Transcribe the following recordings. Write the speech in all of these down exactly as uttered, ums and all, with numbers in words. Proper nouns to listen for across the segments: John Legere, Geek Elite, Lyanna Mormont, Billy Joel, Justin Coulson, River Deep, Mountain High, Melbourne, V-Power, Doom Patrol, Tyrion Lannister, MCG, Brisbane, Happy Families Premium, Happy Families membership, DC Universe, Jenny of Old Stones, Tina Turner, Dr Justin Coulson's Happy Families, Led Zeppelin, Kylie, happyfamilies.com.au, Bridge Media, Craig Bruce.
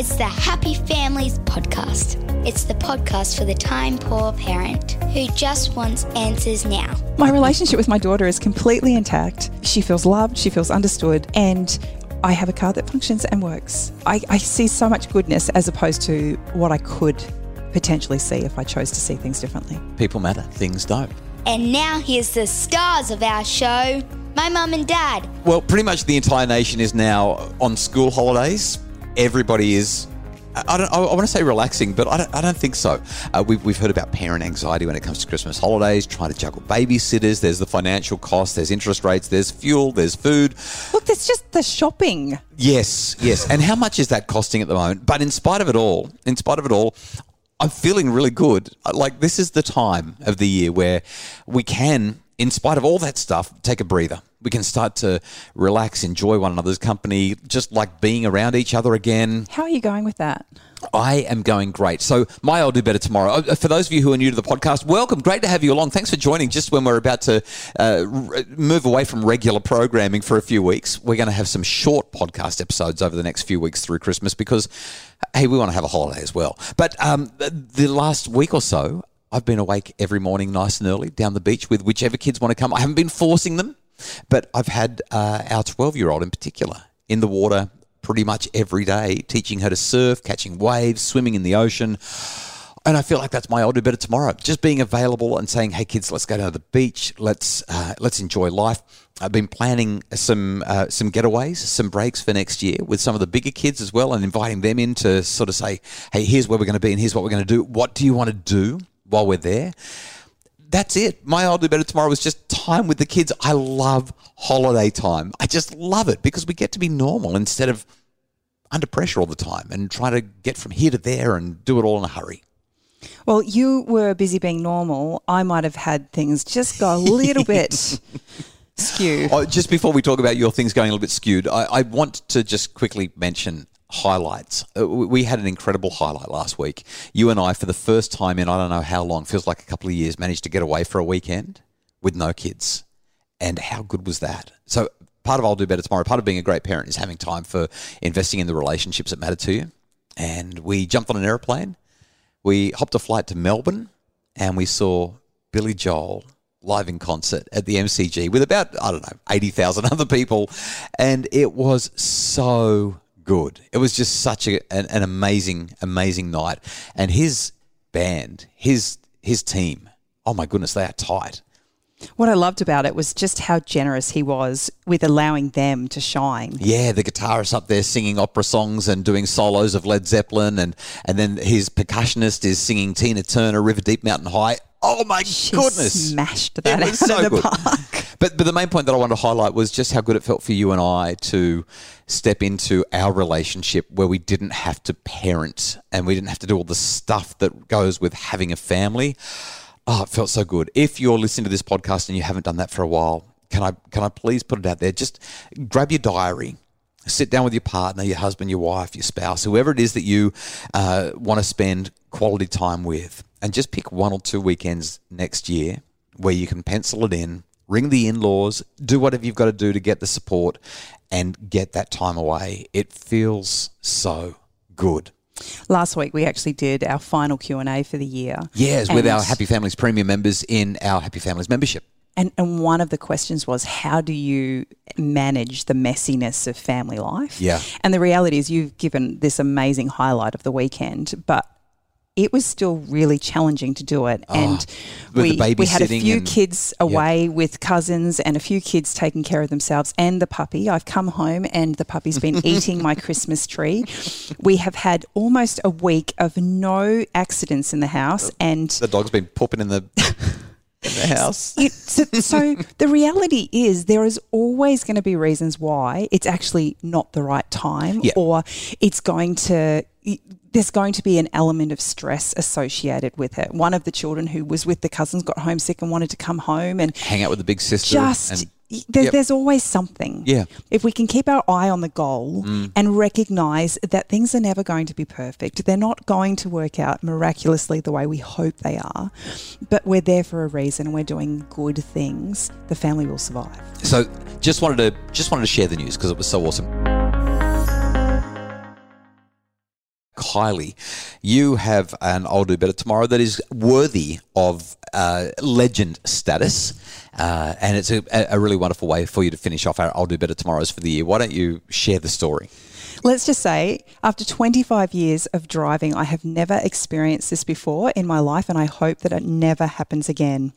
It's the Happy Families podcast. It's the podcast for the time-poor parent who just wants answers now. My relationship with my daughter is completely intact. She feels loved, she feels understood, and I have a car that functions and works. I, I see so much goodness as opposed to what I could potentially see if I chose to see things differently. People matter, things don't. And now here's the stars of our show, my mum and dad. Well, pretty much the entire nation is now on school holidays. Everybody is, I don't. I want to say relaxing, but I don't, I don't think so. Uh, we've, we've heard about parent anxiety when it comes to Christmas holidays, trying to juggle babysitters. There's the financial cost, there's interest rates, there's fuel, there's food. Look, there's just the shopping. Yes, yes. And how much is that costing at the moment? But in spite of it all, in spite of it all, I'm feeling really good. Like, this is the time of the year where we can, in spite of all that stuff, take a breather. We can start to relax, enjoy one another's company, just like being around each other again. How are you going with that? I am going great. So my I'll do better tomorrow. For those of you who are new to the podcast, welcome. Great to have you along. Thanks for joining just when we're about to uh, move away from regular programming for a few weeks. We're going to have some short podcast episodes over the next few weeks through Christmas because, hey, we want to have a holiday as well. But um, the last week or so, I've been awake every morning nice and early down the beach with whichever kids want to come. I haven't been forcing them. But I've had uh, our twelve-year-old in particular in the water pretty much every day, teaching her to surf, catching waves, swimming in the ocean. And I feel like that's my I'll do better tomorrow. Just being available and saying, hey, kids, let's go down to the beach. Let's uh, let's enjoy life. I've been planning some uh, some getaways, some breaks for next year with some of the bigger kids as well and inviting them in to sort of say, hey, here's where we're going to be and here's what we're going to do. What do you want to do while we're there? That's it. My I'll do better tomorrow was just time with the kids. I love holiday time. I just love it because we get to be normal instead of under pressure all the time and trying to get from here to there and do it all in a hurry. Well, you were busy being normal. I might have had things just go a little bit skewed. Oh, just before we talk about your things going a little bit skewed, I, I want to just quickly mention highlights. We had an incredible highlight last week. You and I, for the first time in I don't know how long, feels like a couple of years, managed to get away for a weekend with no kids. And how good was that? So part of I'll do better tomorrow, part of being a great parent is having time for investing in the relationships that matter to you. And we jumped on an airplane. We hopped a flight to Melbourne and we saw Billy Joel live in concert at the M C G with about, I don't know, eighty thousand other people. And it was so good. It was just such a, an, an amazing, amazing night. And his band, his his team, oh my goodness, they are tight. What I loved about it was just how generous he was with allowing them to shine. Yeah, the guitarist up there singing opera songs and doing solos of Led Zeppelin and, and then his percussionist is singing Tina Turner, River Deep, Mountain High. Oh my she goodness. Smashed that it out so of the good. Park. But, but the main point that I wanted to highlight was just how good it felt for you and I to step into our relationship where we didn't have to parent and we didn't have to do all the stuff that goes with having a family. Oh, it felt so good. If you're listening to this podcast and you haven't done that for a while, can I can I please put it out there? Just grab your diary. Sit down with your partner, your husband, your wife, your spouse, whoever it is that you uh, want to spend quality time with. And just pick one or two weekends next year where you can pencil it in, ring the in-laws, do whatever you've got to do to get the support and get that time away. It feels so good. Last week we actually did our final Q and A for the year. Yes, with our Happy Families Premium members in our Happy Families membership. And and one of the questions was, how do you manage the messiness of family life? Yeah. And the reality is you've given this amazing highlight of the weekend, but it was still really challenging to do it. Oh, and we, we had a few and, kids away yeah. with cousins and a few kids taking care of themselves and the puppy. I've come home and the puppy's been eating my Christmas tree. We have had almost a week of no accidents in the house. The, and the dog's been pooping in the... in the house. It, so, so the reality is there is always going to be reasons why it's actually not the right time yeah. or it's going to – there's going to be an element of stress associated with it. One of the children who was with the cousins got homesick and wanted to come home and – hang out with the big sister. Just and- – There, yep. There's always something. Yeah. If we can keep our eye on the goal mm. and recognise that things are never going to be perfect, they're not going to work out miraculously the way we hope they are, but we're there for a reason and we're doing good things, the family will survive. So just wanted to just wanted to share the news because it was so awesome. Kylie. You have an I'll Do Better Tomorrow that is worthy of uh, legend status, uh, and it's a, a really wonderful way for you to finish off our I'll Do Better Tomorrows for the year. Why don't you share the story? Let's just say, after twenty-five years of driving, I have never experienced this before in my life, and I hope that it never happens again.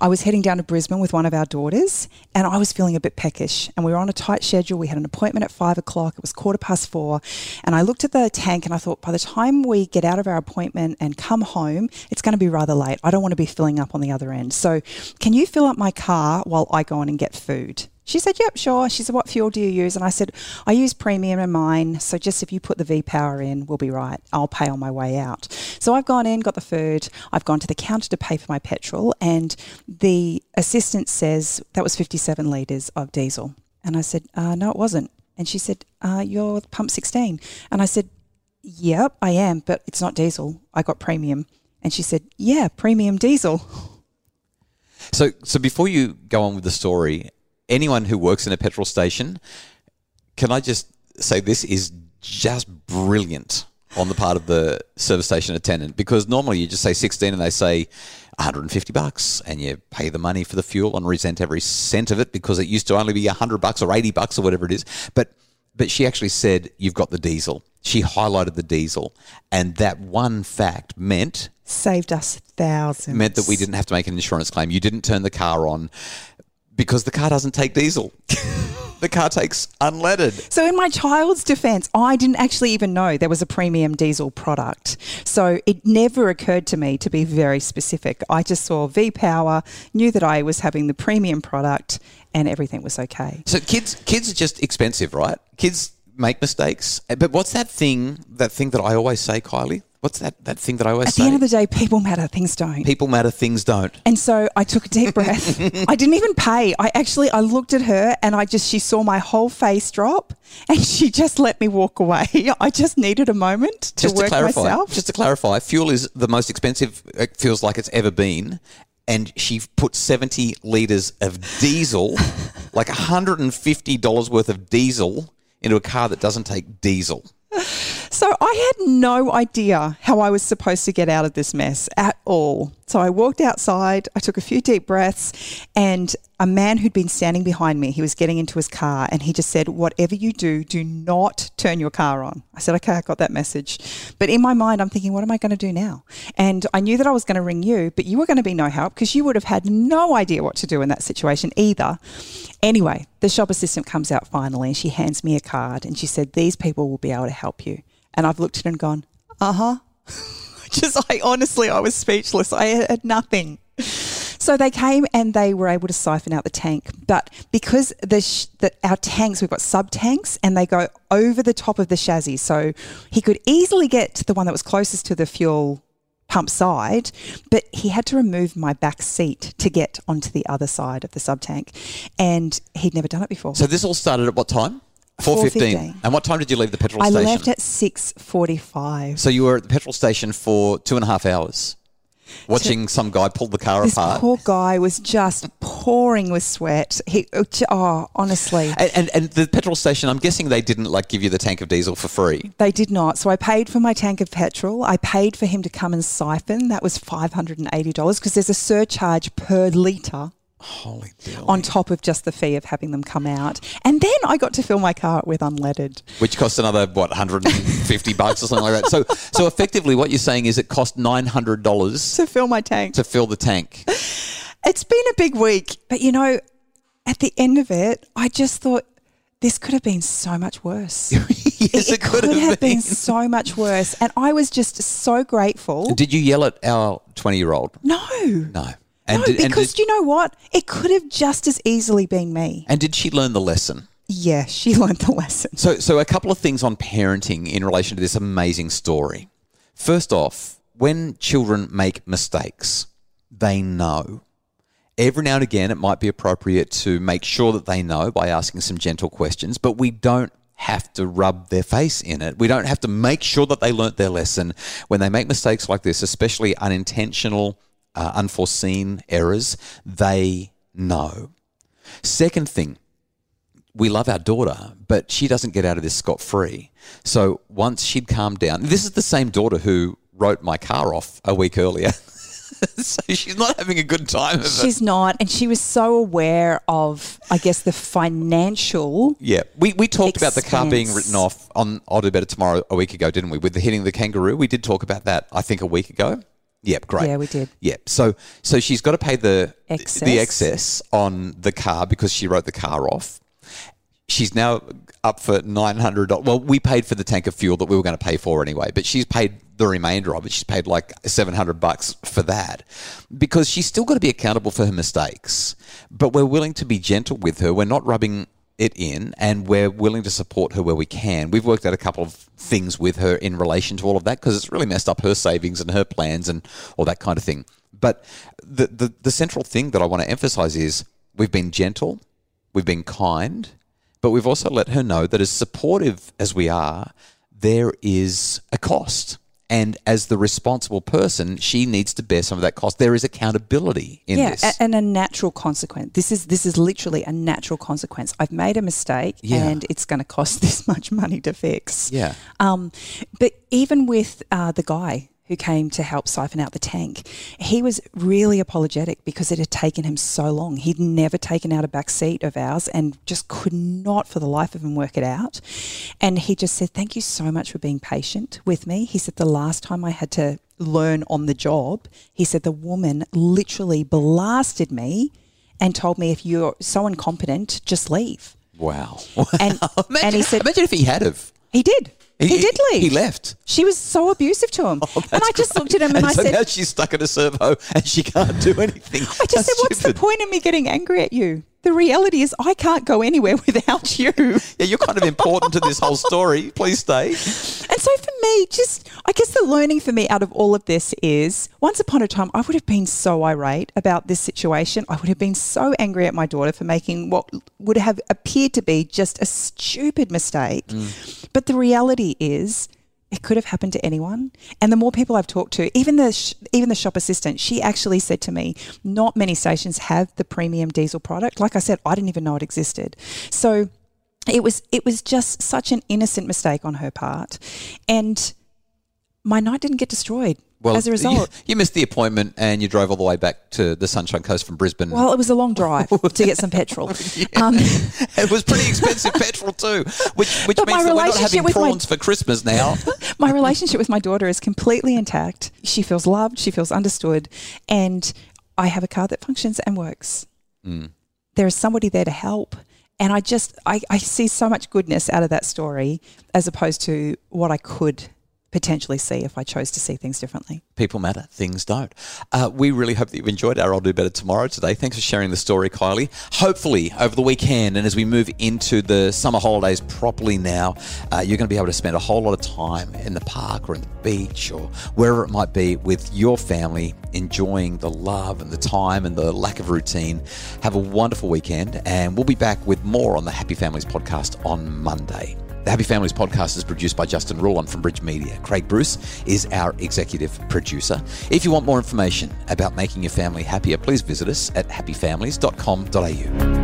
I was heading down to Brisbane with one of our daughters, and I was feeling a bit peckish, and we were on a tight schedule. We had an appointment at five o'clock. It was quarter past four, and I looked at the tank, and I thought, by the time we get out of our appointment and come home, it's going to be rather late. I don't want to be filling up on the other end. So can you fill up my car while I go on and get food? She said, yep, sure. She said, what fuel do you use? And I said, I use premium in mine. So just if you put the V-Power in, we'll be right. I'll pay on my way out. So I've gone in, got the food. I've gone to the counter to pay for my petrol. And the assistant says, that was fifty-seven litres of diesel. And I said, uh, no, it wasn't. And she said, uh, you're pump sixteen. And I said, yep, I am, but it's not diesel. I got premium. And she said, yeah, premium diesel. So, so before you go on with the story, anyone who works in a petrol station, can I just say this is just brilliant on the part of the service station attendant, because normally you just say sixteen and they say one hundred fifty bucks and you pay the money for the fuel and resent every cent of it because it used to only be one hundred bucks or eighty bucks or whatever it is. But but she actually said, you've got the diesel. She highlighted the diesel, and that one fact meant... Saved us thousands. Meant that we didn't have to make an insurance claim. You didn't turn the car on, because the car doesn't take diesel. The car takes unleaded. So in my child's defence, I didn't actually even know there was a premium diesel product. So it never occurred to me to be very specific. I just saw V-Power, knew that I was having the premium product, and everything was okay. So kids kids are just expensive, right? Kids make mistakes. But what's that thing, that thing that I always say, Kylie? What's that, that thing that I always At say? At the end of the day, people matter, things don't. People matter, things don't. And so I took a deep breath. I didn't even pay. I actually, I looked at her and I just, she saw my whole face drop and she just let me walk away. I just needed a moment to just work to clarify, myself. Just to clarify, fuel is the most expensive it feels like it's ever been. And she put seventy litres of diesel, like one hundred fifty dollars worth of diesel into a car that doesn't take diesel. So I had no idea how I was supposed to get out of this mess at all. So I walked outside, I took a few deep breaths, and a man who'd been standing behind me, he was getting into his car, and he just said, whatever you do, do not turn your car on. I said, okay, I got that message. But in my mind, I'm thinking, what am I going to do now? And I knew that I was going to ring you, but you were going to be no help because you would have had no idea what to do in that situation either. Anyway, the shop assistant comes out finally, and she hands me a card, and she said, these people will be able to help you. And I've looked at it and gone, uh-huh. Just, I honestly, I was speechless. I had nothing. So they came and they were able to siphon out the tank. But because the, sh- the our tanks, we've got sub-tanks and they go over the top of the chassis. So he could easily get to the one that was closest to the fuel pump side, but he had to remove my back seat to get onto the other side of the sub-tank. And he'd never done it before. So this all started at what time? four fifteen. And what time did you leave the petrol I station? I left at six forty-five. So you were at the petrol station for two and a half hours watching so some guy pull the car this apart. This poor guy was just pouring with sweat. He, oh, honestly. And, and, and the petrol station, I'm guessing they didn't like give you the tank of diesel for free. They did not. So I paid for my tank of petrol. I paid for him to come and siphon. That was five hundred eighty dollars because there's a surcharge per litre. Holy deal. On top of just the fee of having them come out. And then I got to fill my car up with unleaded. Which cost another, what, one hundred fifty bucks or something like that. So so effectively what you're saying is it cost nine hundred dollars. To fill my tank. To fill the tank. It's been a big week. But, you know, at the end of it, I just thought this could have been so much worse. Yes, it, it could, could have, have been. been so much worse. And I was just so grateful. Did you yell at our twenty-year-old? No. No. And no, did, because and did, you know what? It could have just as easily been me. And did she learn the lesson? Yeah, she learned the lesson. So so a couple of things on parenting in relation to this amazing story. First off, when children make mistakes, they know. Every now and again, it might be appropriate to make sure that they know by asking some gentle questions, but we don't have to rub their face in it. We don't have to make sure that they learnt their lesson. When they make mistakes like this, especially unintentional Uh, unforeseen errors, they know. Second thing, we love our daughter, but she doesn't get out of this scot-free. So once she'd calmed down, this is the same daughter who wrote my car off a week earlier. So she's not having a good time of it. She's not. And she was so aware of, I guess, the financial Yeah. We we talked expense. about the car being written off on I'll Do Better Tomorrow a week ago, didn't we? With the hitting the kangaroo. We did talk about that, I think, a week ago. Yep, great. Yeah, we did. Yep. So so she's got to pay the excess. the excess on the car because she wrote the car off. She's now up for nine hundred dollars. Well, we paid for the tank of fuel that we were going to pay for anyway, but she's paid the remainder of it. She's paid like seven hundred bucks for that because she's still got to be accountable for her mistakes, but we're willing to be gentle with her. We're not rubbing it in, and we're willing to support her where we can. We've worked out a couple of things with her in relation to all of that because it's really messed up her savings and her plans and all that kind of thing. But the the, the central thing that I want to emphasize is we've been gentle, we've been kind, but we've also let her know that as supportive as we are, there is a cost. And as the responsible person, she needs to bear some of that cost. There is accountability in yeah, this. Yeah, and a natural consequence. This is this is literally a natural consequence. I've made a mistake yeah. and it's going to cost this much money to fix. Yeah. Um, but even with uh, the guy who came to help siphon out the tank, he was really apologetic because it had taken him so long. He'd never taken out a back seat of ours and just could not for the life of him work it out. And he just said, thank you so much for being patient with me. He said, the last time I had to learn on the job, he said, the woman literally blasted me and told me, if you're so incompetent, just leave. Wow. wow. And, imagine, and he said, imagine if he had have. He did. He, he did leave. He left. She was so abusive to him. Oh, and I just great. looked at him and, and I so said. Now she's stuck at a servo and she can't do anything. I just That's said, what's stupid. the point of me getting angry at you? The reality is I can't go anywhere without you. Yeah, you're kind of important to this whole story. Please stay. And so for me, just I guess the learning for me out of all of this is once upon a time I would have been so irate about this situation. I would have been so angry at my daughter for making what would have appeared to be just a stupid mistake. Mm. But the reality is it could have happened to anyone. And the more people I've talked to, even the sh- even the shop assistant, she actually said to me, not many stations have the premium diesel product. Like I said, I didn't even know it existed. So it was it was just such an innocent mistake on her part. And my night didn't get destroyed. Well, as a result, you, you missed the appointment and you drove all the way back to the Sunshine Coast from Brisbane. Well, it was a long drive to get some petrol. Yeah. um, it was pretty expensive petrol too, which which means that we're not having prawns my, for Christmas now. My relationship with my daughter is completely intact. She feels loved. She feels understood. And I have a car that functions and works. Mm. There is somebody there to help. And I just I, I see so much goodness out of that story as opposed to what I could potentially see if I chose to see things differently. People matter, things don't. Uh, we really hope that you've enjoyed our I'll Do Better Tomorrow today. Thanks for sharing the story, Kylie. Hopefully over the weekend and as we move into the summer holidays properly now, uh, you're going to be able to spend a whole lot of time in the park or in the beach or wherever it might be with your family, enjoying the love and the time and the lack of routine. Have a wonderful weekend, and we'll be back with more on the Happy Families podcast on Monday. The Happy Families podcast is produced by Justin Coulson from Bridge Media. Craig Bruce is our executive producer. If you want more information about making your family happier, please visit us at happy families dot com dot a u.